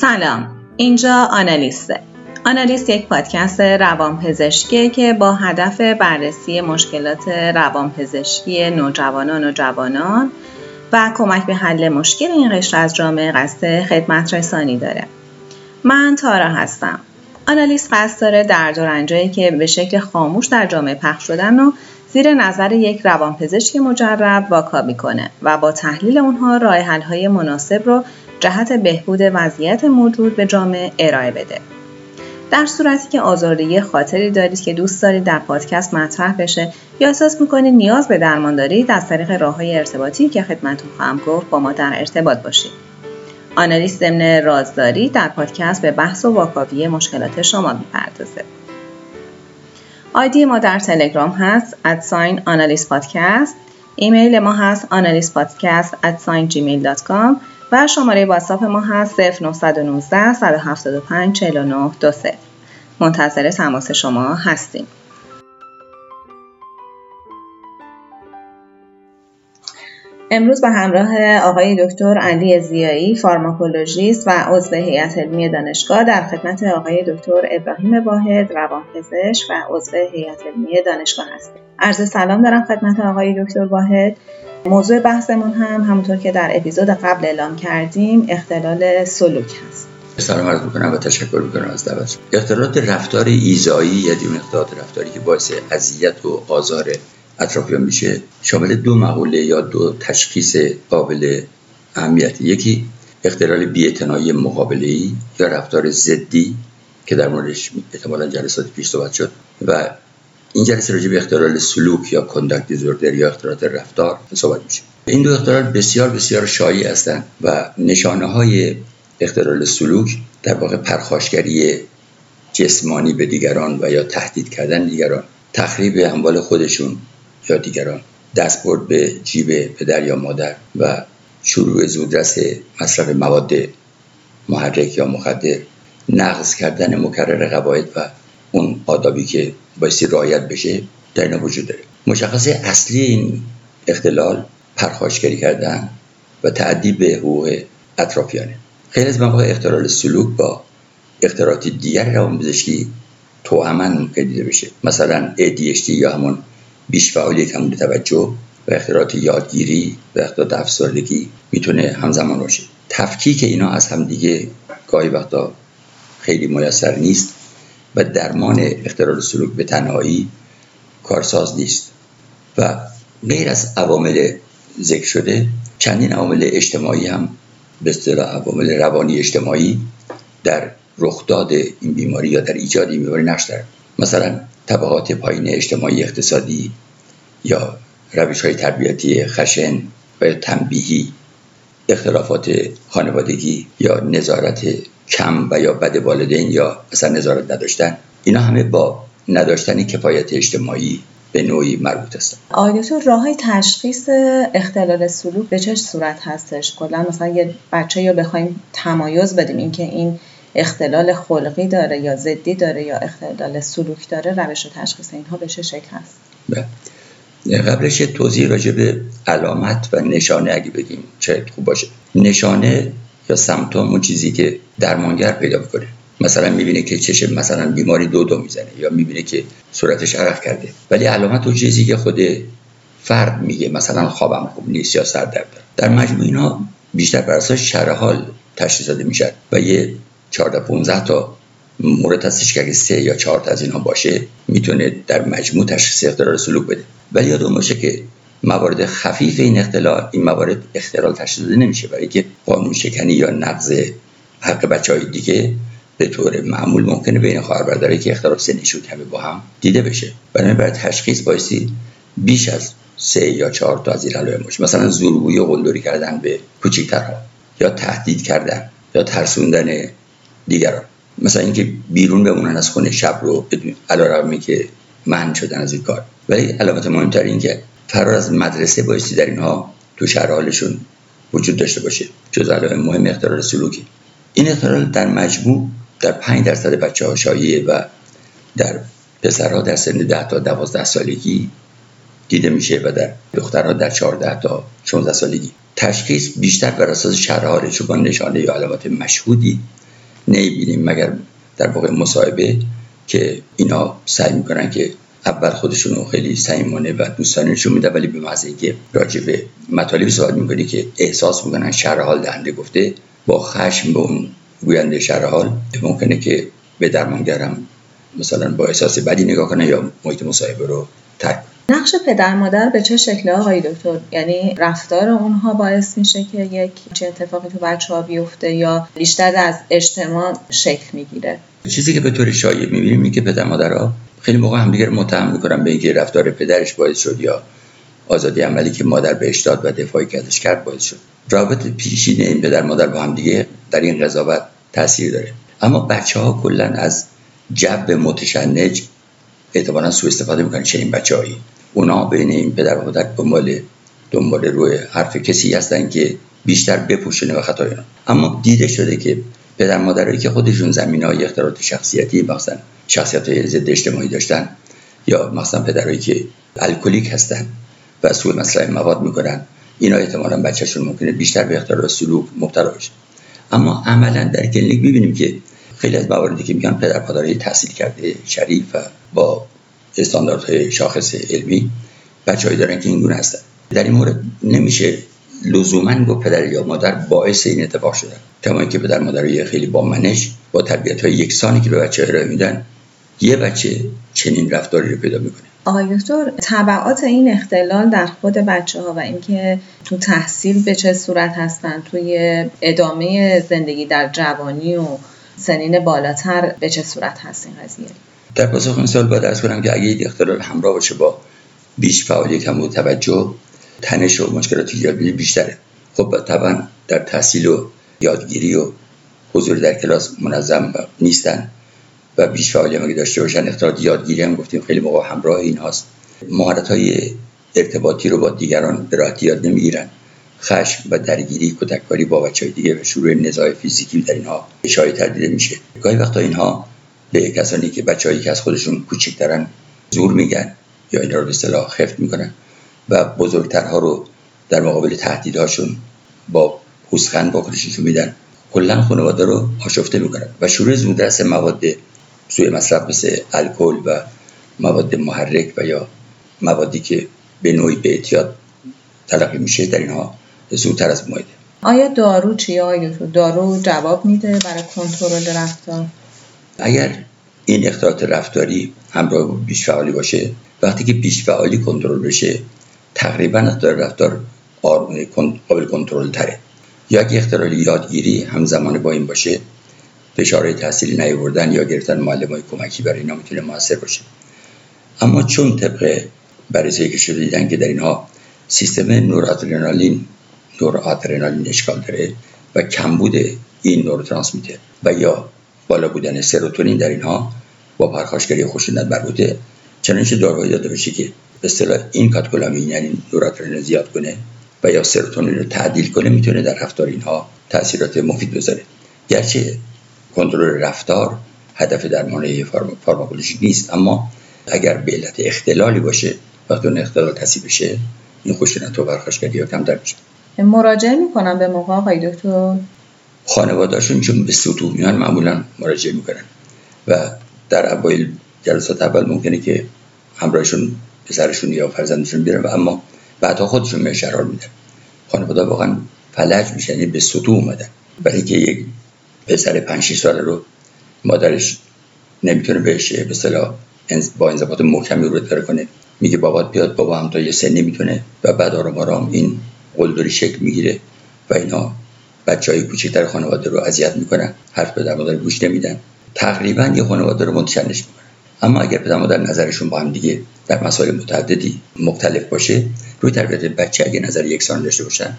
سلام، اینجا آنالیسته. آنالیست یک پادکست روانپزشکی که با هدف بررسی مشکلات روانپزشکی نوجوانان و کمک به حل مشکل این قشر از جامعه قصد خدمت رسانی داره. من تارا هستم. آنالیست قصد داره درد و رنجایی که به شکل خاموش در جامعه پخش شدن رو زیر نظر یک روانپزشک مجرب واکاوی کنه و با تحلیل اونها راه‌حل‌های مناسب رو جهت بهبود وضعیت موجود به جامعه ارائه بده. در صورتی که آزاردگی خاطری دارید که دوست دارید در پادکست مطرح بشه یا احساس می‌کنید نیاز به درمان دارید، از طریق راه‌های ارتباطی که خدمتتون خواهم گفت با ما در ارتباط باشید. آنالیست ضمن رازداری در پادکست به بحث و واکاوی مشکلات شما می‌پردازه. آیدی ما در تلگرام هست @analystpodcast، ایمیل ما هست analystpodcast@gmail.com و شماره واتساپ ما هست 0919 175 49 20. منتظر تماس شما هستیم. امروز به همراه آقای دکتر علی زیایی، فارماکولوژیست و عضو هیئت علمی دانشگاه، در خدمت آقای دکتر ابراهیم باهد، روانپزشک و عضو هیئت علمی دانشگاه هستیم. عرض سلام دارم خدمت آقای دکتر باهد. موضوع بحثمون همونطور که در اپیزود قبل اعلام کردیم، اختلال سلوک هست. سلام عرض می‌کنم و تشکر می‌کنم از دعوت. اختلالات رفتار ایذایی یا اختلالات رفتاری که باعث اذیت و آزار اطرافیان میشه، شامل دو مقوله یا دو تشخیص قابل اهمیت. یکی اختلال بی‌اعتنایی مقابله‌ای یا رفتار ضدی که در موردش احتمالاً جلسات پیش صحبت شد، و این جلسه راجع به اختلال سلوک یا کانداکت دیزوردر یا اختلالات رفتار صحبت میشه. این دو اختلال بسیار بسیار شایع هستند و نشانه‌های اختلال سلوک در واقع پرخاشگری جسمانی به دیگران و یا تهدید کردن دیگران، تخریب اموال خودشون یا دیگران، دستبرد به جیب پدر یا مادر و شروع زودرس مصرف مواد محرک یا مخدر، نقض کردن مکرر قواعد و اون آدابی که بایستی رعایت بشه در اینا وجود داره. مشخص اصلی این اختلال پرخاشگری کردن و تعدی به حقوق اطرافیانه. خیلی از مواقع اختلال سلوک با اختلالات دیگر روانپزشکی توأماً ممکن دیده بشه، مثلا ADHD یا همون بیش‌فعالی، کم توجه، و اختلالات یادگیری و اختلالات افسردگی میتونه همزمان باشه. تفکیک اینا از همدیگه گاهی وقتا خیلی میسر نیست و درمان اختلال سلوک به تنهایی کارساز نیست و غیر از عوامل ذکر شده، چندین عوامل اجتماعی هم، به اصطلاح عوامل روانی اجتماعی، در رخداد این بیماری یا در ایجاد این بیماری نقش دارند. مثلا طبقات پایین اجتماعی اقتصادی یا روش‌های تربیتی خشن و تنبیهی، اختلافات خانوادگی یا نظارت کم و یا بد والدین یا اصلا نظارت نداشتن، اینا همه با نداشتن کفایت اجتماعی به نوعی مربوط هستن. آیا تو راه‌های تشخیص اختلال سلوک به چه صورت هستش؟ کلا مثلا یه بچه یا بخوایم تمایز بدیم اینکه این اختلال خلقی داره یا ضدی داره یا اختلال سلوک داره، روش و تشخیص اینها به چه شکل هست؟ قبلش توضیح راجع به علامت و نشانه اگه بگیم چه خوب باشه. نشانه یا سمپتوم اون چیزی که درمانگر پیدا می‌کنه، مثلا می‌بینه که چشم مثلا بیماری دو میزنه یا می‌بینه که صورتش عرق کرده. ولی علامت اون چیزی که خود فرد میگه، مثلا خوابم خوب نیست یا سردرد دارم. در مجموع اینا بیشتر بر اساس شرح حال تشخیص داده میشه و یه 14-15 تا مورد هستش که اگه 3 یا 4 تا از اینا باشه میتونه در مجموع تشخیص اختلال سلوک بده. ولی یادمون باشه که موارد خفیف این اختلال، این موارد اختلال تشخیص داده نمیشه، برای که قانون شکنی یا نقض حق بچهای دیگه به طور معمول ممکنه بین خواهر برادرایی که اختلال سنیشون همه با هم دیده بشه. برای تشخیص بایستی بیش از 3 یا 4 تا از این علائم باشه، مثلا زورگویی یا قلدری کردن به کوچیک‌ترها یا تهدید کردن یا ترسوندن دیگران، مثلا اینکه بیرون بمونن از خونه شب رو بدون علارغم اینکه منع شدن از این کار. ولی علامت مهم‌تر این که فرار از مدرسه بایستی در اینها تو شرایطشون وجود داشته باشه، جز علائم مهم اختلال سلوکی. این اختلال در مجموع در 5% بچه‌ها شایعه و در پسرها در سن 10 تا 12 سالگی دیده میشه و در دخترها در 14 تا 16 سالگی. تشخیص بیشتر بر اساس شرایط، چون نشانه یا علامت مشهودی نمیبینیم مگر در واقع مصاحبه که اینا سعی میکنن که اول خودشونو خیلی صمیمانه و دوستانهشون میده، ولی به محض اینکه راجع به مطالبی صحبت میکنی که احساس میکنن شرح حال دهنده گفته، با خشم به اون گوینده شرح حال ممکنه که به درمانگرم مثلا با احساس بدی نگاه کنه یا محیط مصاحبه رو ترک. نقش پدر مادر به چه شکله آقای دکتر؟ یعنی رفتار اونها باعث میشه که یک چه اتفاقی تو بچه‌ها بیفته یا بیشتر از اجتماع شکل میگیره؟ چیزی که به طور شایع میبینیم اینه که پدر مادرها خیلی موقع همدیگه رو متهم میکنن به اینکه رفتار پدرش باعث شد یا آزادی عملی که مادر بهش داد و دفاعی که ازش کرد باعث شد. رابطه پیشین این پدر مادر با همدیگه در این قضاوت تاثیر داره. اما بچه‌ها کلا از جو متشنج احتمالاً سوء استفاده میکنن. چنین بچه‌هایی اونا بین این پدر و مادر دنبال روی حرف کسی هستن که بیشتر بپوشونه و خطای اونا. اما دیده شده که پدر مادرایی که خودشون زمینه‌های اختلالات شخصیتی مثلا شخصیت‌های ضد اجتماعی داشتن یا مثلا پدرایی که الکلیک هستن و سوء مصرف مواد میکنن، اینا احتمالاً بچه‌شون ممکنه بیشتر به اختلال سلوک مبتلا بشه. اما عملاً در کلینیک می‌بینیم که خیلی از مواردی که میگن پدر مادرای تحصیل کرده شریف و با استانداردهای شاخص علمی بچه‌هایی دارن که این گونه هستن. در این مورد نمیشه لزوماً گفت پدر یا مادر باعث این اتفاق شدن. کما اینکه پدر مادرای خیلی با منش با تربیت‌های یکسانی که به بچه‌ها ارائه میدن، یه بچه چنین رفتاری رو پیدا میکنه. آقای دکتر، تبعات این اختلال در خود بچه‌ها و اینکه تو تحصیل به چه صورت هستن، توی ادامه زندگی در جوانی و سنین بالاتر به چه صورت هست این قضیه؟ در پاسخ مثال باید عرض کنم که اگه یک اختلال همراه باشه با بیش فعالیت، کم توجه، تنش و مشکلات ایجابی بیشتره. خب طبعا در تحصیل و یادگیری و حضور در کلاس منظم نیستن و بیش فعالیت هم داشته باشن، اختلال یادگیری هم گفتیم خیلی موقع همراه این هاست. مهارت‌های ارتباطی رو با دیگران به راحتی یاد نمیگیرن. خشم و درگیری، کتککاری با بچه‌های دیگه و شروع نزاع فیزیکی در اینها شایع دیده میشه. گاهی وقتا اینها به کسانی که بچه‌هایی که از خودشون کوچکترن زور میگن یا اینا رو به اصطلاح خفت میکنن و بزرگترها رو در مقابل تهدیدهاشون با پوزخند واکنششون میدن. کلا خانواده رو آشفته میکنن و شروع زود رس مواد سوء مصرف مثل الکل و مواد محرک و یا موادی که به نوعی به اعتیاد تلقی میشه در اینها زودتر از مایده. آیا دارو چیه آقای دکتر؟ دارو جواب میده برای کنترل رفتار؟ اگر این اختلالات رفتاری همراه با بیش‌فعالی باشه، وقتی که بیش‌فعالی کنترل بشه تقریبا اختلال رفتار قابل کنترل تره. یا اگه اختلال یادگیری همزمان با این باشه، فشارهای تحصیلی نیاوردن یا گرفتن معلم‌های کمکی برای اینا میتونه موثر باشه. اما چون طبق بررسی که شده دیدن که در اینها سیستم نورآدرنالین اشکال داره و کمبود این نوروترانسمیتر و یا بالا بودن سروتونین در اینها با پرخاشگری خشونت بربوده، چنانچه داروهایی داده بشه که به اصطلاح این کاتکولامین یعنی نورادرنالین رو زیاد کنه و یا سروتونین رو تعدیل کنه، میتونه در رفتار اینها تاثیرات مفید بذاره. گرچه کنترل رفتار هدف درمانی فارماکولوژیک نیست، اما اگر به علت اختلالی باشه، وقتی اون اختلال تصحیح بشه، این خشونت و پرخاشگری کمتر میشه. مراجعه میکنن به موقع آقای دکتر؟ خانواده‌هاشون چون به سطوح میان معمولا مراجعه میکنن و در اوایل جلسات اول ممکنه که همراهشون پسرشون یا فرزندشون بیرن، و اما بعدا خودشون به شرار میدن. خانواده واقعا فلج میشن، یعنی به سطوح اومدن. برای که یک پسر 5-6 ساله رو مادرش نمیتونه بهش به اصطلاح با انضباط محکمی رو داره کنه، میگه بابات بیاد، بابا هم تا یه سنی میتونه و بعد آرام آرام این قلدری شکل میگیره و اینا بچه‌های کوچکتر خانواده رو اذیت میکنن، حرف پدر مادر گوش نمیدن، تقریبا یه خانواده رو متشنج میکنن. اما اگر پدر مادر نظرشون با هم دیگه در مسائل متعددی مختلف باشه، روی تربیت بچه اگه نظر یکسان داشته باشن،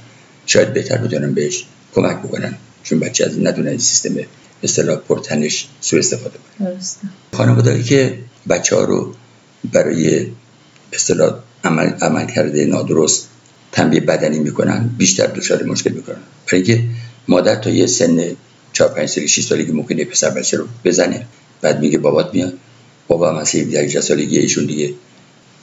شاید بهتر بتونن بهش کمک بکنن، چون بچه از ندونه سیستم به اصطلاح پرتنش سوء استفاده کنه. درسته. خانواده‌ای که بچه‌ها رو برای به اصطلاح عمل کرده نادرست تنبیه بدنی میکنن، بیشتر دچار مشکل میکنن. برای اینکه مادر تا یه سن 4-5 سالگی 6 سالگی ممکنه پسر بچه رو بزنه، بعد میگه بابات میاد، بابا هم از 17 سالگی ایشون دیگه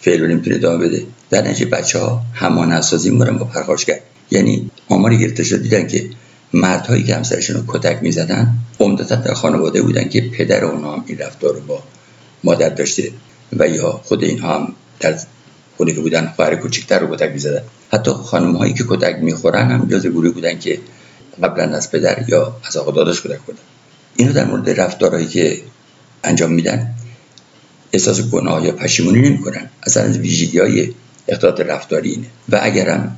فعل رو نمیتونه ادامه بده. در نتیجه بچه‌ها همان حساسی میکنن با پرخاشگر. یعنی آماری گرفته شده دیدن که مردهایی که همسرشون رو کتک میزدن عمدتاً در خانواده بودن که پدر اونها هم این رفتار رو با مادر داشته و یا خود اینها هم در خونه که بودن خواهر کوچکتر رو کتک میزدن. حتی خانم هایی که کتک میخورن هم جزو گروهی بودن که قبلا از پدر یا از آقا داداش کتک خوردن. اینو در مورد رفتارهایی که انجام میدن احساس گناه یا پشیمونی نمیکنن. اصلا از ویژگی‌های اختلال رفتاری اینه و اگرم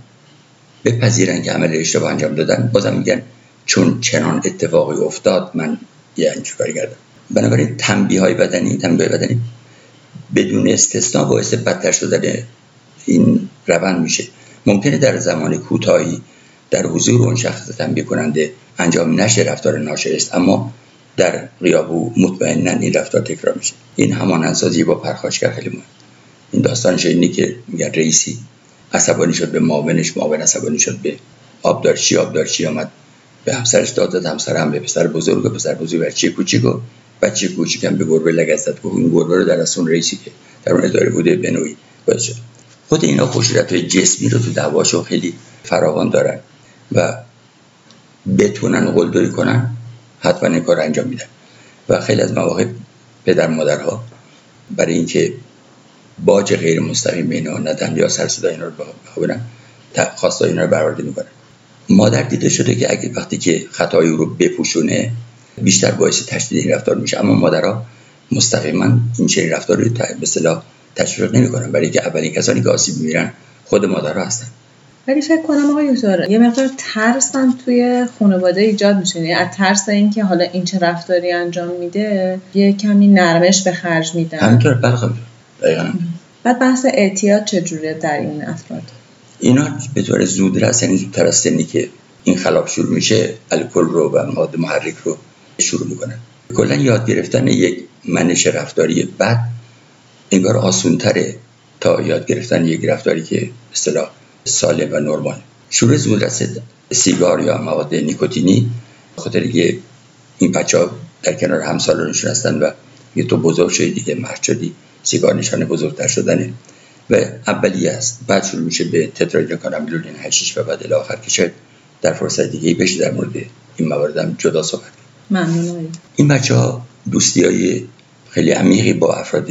بپذیرن که عمل اشتباه انجام دادن بازم میگن چون چنان اتفاقی افتاد من یه همچین کاری کردم. بنابراین تنبیه‌های بدنی بدون استثنا باعث بدتر شدن این روند میشه. ممکنه در زمان کوتاهی در حضور اون شخص تنبیه کننده انجام نشه رفتار ناشایست، اما در غیاب او مطمئناً این رفتار تکرار میشه. این همانسازی با پرخاشگر خیلی مهمه. این داستانش اینه که میگه رئیسی عصبانی شد به معاونش، معاون عصبانی شد به آبدارچی، آبدارچی آمد به همسرش داد داد، همسرم به پسر بزرگ و پسر بزرگ بچه کوچیک و بچه کوچیکم به گربه لگد زد و اون گربه رو در اصل رئیسی که در اون اداره بوده بنویسه. خود اینا خشونت‌های جسمی رو تو دعواشون خیلی فراوان دارن و بتونن قلدری کنن حتما این کار انجام میدن و خیلی از مواقع پدر مادرها برای اینکه باج غیر مستقیم اینا ندن یا سر صدا اینا رو بخوابونن خواستن اینا رو برآورده میکنن. مادر دیده شده که اگه وقتی که خطای او رو بپوشونه بیشتر باعث تشدید این رفتار میشه، اما مادرها مستقیما این چنین رفتار رو به اصطلاح تشویق نمیکنن، برای اینکه اولین کسانی که آسیب میبینن خود مادرها هستن. ولی فکر کنم آقای تارا یه مقدار ترس هم توی خانواده ایجاد میشه، یعنی از ترس اینکه حالا این چه رفتاری انجام میده یه کمی نرمش به خرج میدن. همینطور بله. دقیقاً. بعد بحث اعتیاد چجوریه در این افراد؟ اینا به طور زودرس، یعنی زودتر از سنی که این خلاف شروع میشه الکل رو و مواد محرک رو شروع میکنن. کلا یاد گرفتن یک منش رفتاری بد انگار آسان‌تره تا یاد گرفتن یک رفتاری که به اصطلاح سالم و نرمال. شروع زودرس سیگار یا مواد نیکوتینی خاطر اینکه این بچه‌ها در کنار همسالانشون هستن و یه تو بزرگ شدی دیگه مرد شدی، سیگار نشانه بزرگتر شدنه و اولیه است. بعد شروع میشه به تترایدکانابینول، هشیش و بعد الی آخر که شاید در فرصت دیگه بهش در مورد این موارد هم جدا صحبت کنیم. ممنونم. این بچه‌ها دوستیای خیلی عمیقی با افراد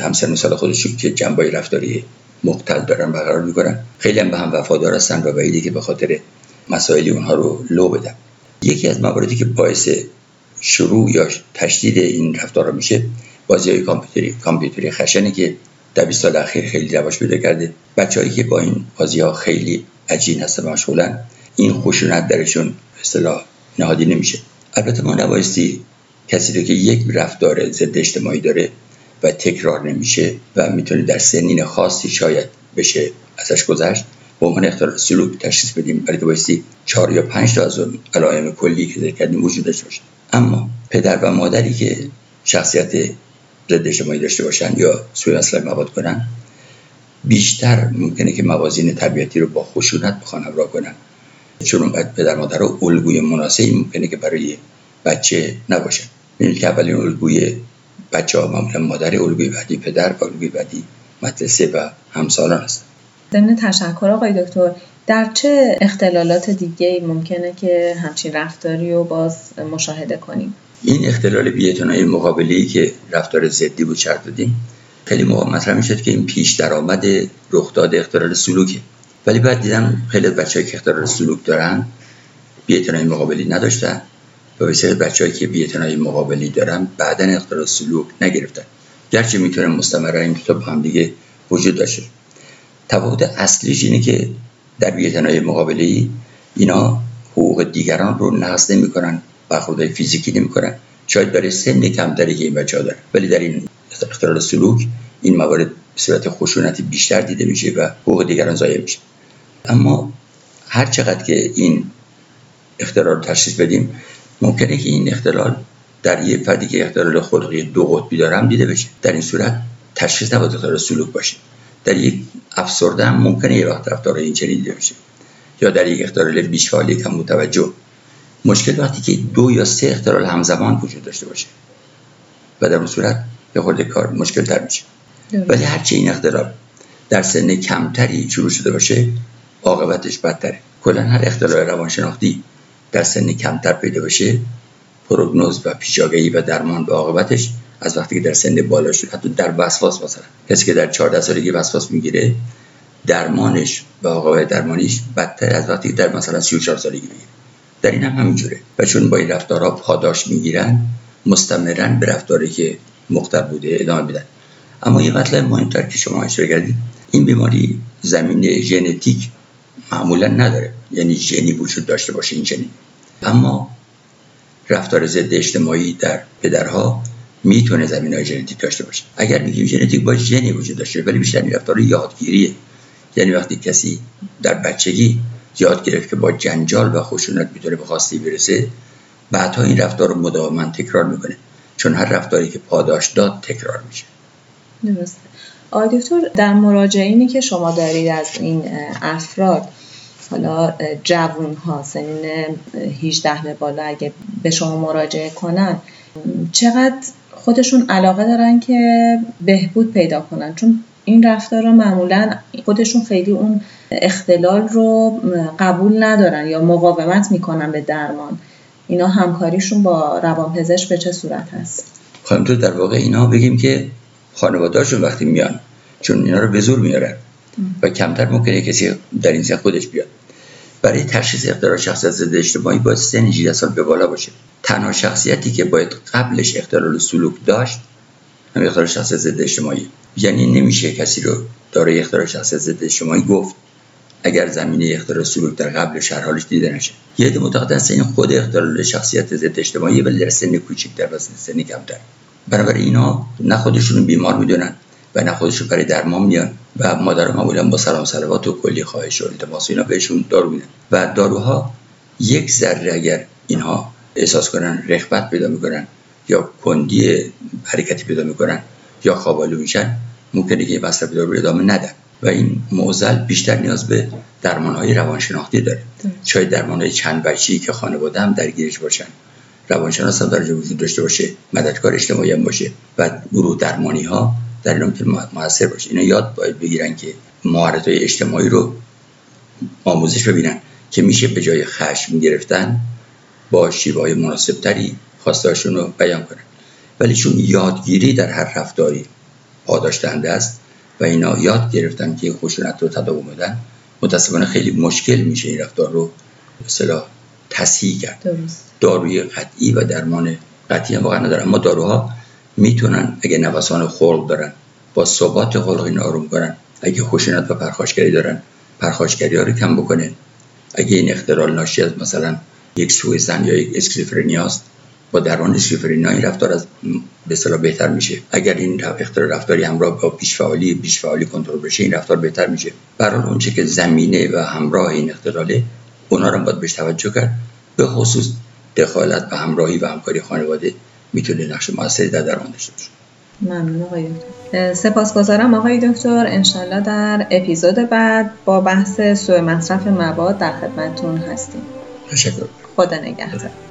همسن و سال خودشون که جنبه‌های رفتاری مختلف دارن برقرار می‌کنن. خیلی هم به هم وفادار هستن و بعیده که به خاطر مسائلی اونها رو لو بدن. یکی از مواردی که باعث شروع یا تشدید این رفتارا میشه بازی‌های کامپیوتری خشنه که در 20 سال اخیر خیلی رواج پیدا کرده. بچه‌هایی که با این بازی‌ها خیلی عجین هستن و مشغولن، این خشونت درشون به اصطلاح نهادی نمیشه. البته ما نبایستی کسی رو که یک رفتار ضد اجتماعی داره و تکرار نمیشه و میتونه در سنین خاصی شاید بشه ازش گذشت به عنوان اختلال سلوک تشخیص بدیم، ولی بایستی 4 یا 5 تا از علائم کلی که ذکر کردیم وجود داشته باشه. اما پدر و مادری که شخصیت ضد اجتماعی داشته باشن یا سوء اصلاح مواد کنن بیشتر ممکنه که موازین تربیتی رو با خشونت بخوان همراه کنن، چون اونقدر پدر مادر رو الگوی مناسبی ممکنه که برای بچه نباشن. ببینید که اولین الگوی بچه‌ها معمولا مادر، الگوی بعدی پدر، الگوی بعدی مدرسه و همسالان هستن. ضمن تشکر آقای دکتر، در چه اختلالات دیگه‌ای ممکنه که همچین رفتاری رو باز مشاهده کنیم؟ این اختلال بی‌اعتنایی مقابله‌ای که رفتار ضدی بود شرط دادیم خیلی موقع مطرح می‌شد که این پیش درآمد رخداد اختلال سلوکه، ولی بعد دیدم خیلی از بچه‌ای که اختلال سلوک دارن بی‌اعتنایی مقابلی نداشتن و بسیار بچه‌ای که بی‌اعتنایی مقابلی دارن بعداً اختلال سلوک نگرفتن، گرچه می‌تونه مستمر این دو تا با هم دیگه وجود داشته. تفاوت اصلیش اینه که در بی‌اعتنایی مقابلی اینا حقوق دیگران رو نقض نمی‌کنن، برخوردهای فیزیکی نمی‌کنن، شاید برای سن کمتری که این بچه‌ها دارن، ولی در این اختلال سلوک این موارد به صورت خشونتی بیشتر دیده میشه و حقوق دیگران ضایع میشه. اما هر چقدر که این اختلال رو تشخیص بدیم ممکنه که این اختلال در یه فردی که اختلال خلقی دو قطبی دارم دیده بشه. در این صورت تشخیص نباید اختلال سلوک باشه. در یک افسرده هم ممکنه یه رفتار اینجوری دیده بشه یا در یک اختلال بی‌شاخه‌ای کم متوجه. مشکل وقتی که 2 یا 3 اختلال همزمان وجود داشته باشه و در اون صورت یه خورده کار مشکل تر میشه. ولی هرچی این اختلال در سن کمتری شروع شده باشه عاقبتش بدتره. کلا هر اختلال روانشناختی در سن کمتر پیدا بشه، پروگنوز و پیشاگهی و درمان و عاقبتش از وقتی که در سن بالا شد، حتی در وسواس مثلا کسی که در 14 سالگی وسواس میگیره درمانش و عاقبت درمانیش بدتر از وقتی که در مثلا 34 سالگی میگیره. در این هم همینجوره و چون با این رفتارها پاداش میگیرن مستمراً به رفتاری که مختل بوده ادامه میدن. اما یه مطلب مهمتر که شما اشاره کردید، این بیماری زمینه ژنتیک معمولا نداره، یعنی ژنی وجود داشته باشه این ژنی، اما رفتار ضد اجتماعی در پدرها میتونه زمینه ژنتیک داشته باشه. اگر میگیم ژنتیک با ژنی وجود داشته، ولی بیشتر این رفتار یادگیریه، یعنی وقتی کسی در بچگی یاد گرفت که با جنجال و خشونت میتونه به خواستی برسه، بعدها این رفتار رو مداوما تکرار میکنه، چون هر رفتاری که پاداش داد تکرار میشه. درست. آقای دکتر، در مراجعینی که شما دارید از این افراد، حالا جوون ها سنین 18 به بالا، اگه به شما مراجعه کنن چقدر خودشون علاقه دارن که بهبود پیدا کنن؟ چون این رفتار رو معمولا خودشون خیلی اون اختلال رو قبول ندارن یا مقاومت میکنن به درمان. اینا همکاریشون با روانپزشک به چه صورت هست؟ خانم تو در واقع اینا بگیم که خانواده‌هاشون وقتی میان، چون اینا رو به زور میارن و کمتر ممکنه کسی در این سن خودش بیاد. برای تشخیص اختلال شخصیت ضد اجتماعی باید سن 18 سال به بالا باشه. تنها شخصیتی که باید قبلش اختلال سلوک داشت هم اختلال شخصیت ضد اجتماعی، یعنی نمیشه کسی رو دارای اختلال شخصیت ضد اجتماعی گفت اگر زمینه اختلال سلوک در قبلش هر حالش دیده نشه. یه متعدد سن خود اختلال شخصیت ضد اجتماعی ولی در سن کوچیک‌تر و سن کمتر. بنابراین اینا نه خودشون بیمار میدونن و نه خودشون برای درمان میان و مادر معمولا با سلام صلوات و کلی خواهش و التماس اینا بهشون دارو میدن و داروها یک ذره اگر اینها احساس کنن رغبت پیدا میکنن یا کندی حرکتی پیدا میکنن یا خوابالو میشن، ممکنه که مصرف دارو ادامه ندن و این معضل بیشتر نیاز به درمانهای روانشناختی داره. شاید درمانهای چند بچه‌ای که خانواده هم درگیرش باشن، روانشناس هم در وجود داشته باشه، مددکار اجتماعی هم باشه و گروه درمانی ها در این میتونه موثر باشه. اینا یاد باید بگیرن که مهارت های اجتماعی رو آموزش ببینن که میشه به جای خشم گرفتن با شیوه های مناسب تری خواسته هاشون رو بیان کنن. ولی چون یادگیری در هر رفتاری پاداش دهنده است و اینا یاد گرفتن که خشونت رو تداوم بدن، متأسفانه خیلی مشکل میشه این رفتار رو به اصطلاح تصحیح کرد. داروی قطعی و درمان قطعی هم واقعا ندارن، اما داروها میتونن اگه نوسان خلق دارن با ثبات خلق این آروم کنن، اگه خشونت و پرخاشگری دارن پرخاشگری ها رو کم بکنه، اگه این اختلال ناشی از مثلا یک سوء ظن یا یک اسکیزوفرنیا است با درمان اسکیزوفرنیا این رفتار از به اصطلاح بهتر میشه. اگر این اختلال رفتاری همراه با بیش‌فعالی کنترل بشه این رفتار بهتر میشه. برای اون چه که زمینه و همراه این اختلاله اونا رو باید بهش توجه کرد، به خصوص دخالت و همراهی و همکاری خانواده میتونه نقش موثری در درمان داشته باشه. ممنون آقای دکتر. سپاسگزارم آقای دکتر. انشالله در اپیزود بعد با بحث سوء مصرف مواد در خدمتتون هستیم. تشکر. خدا نگهدار.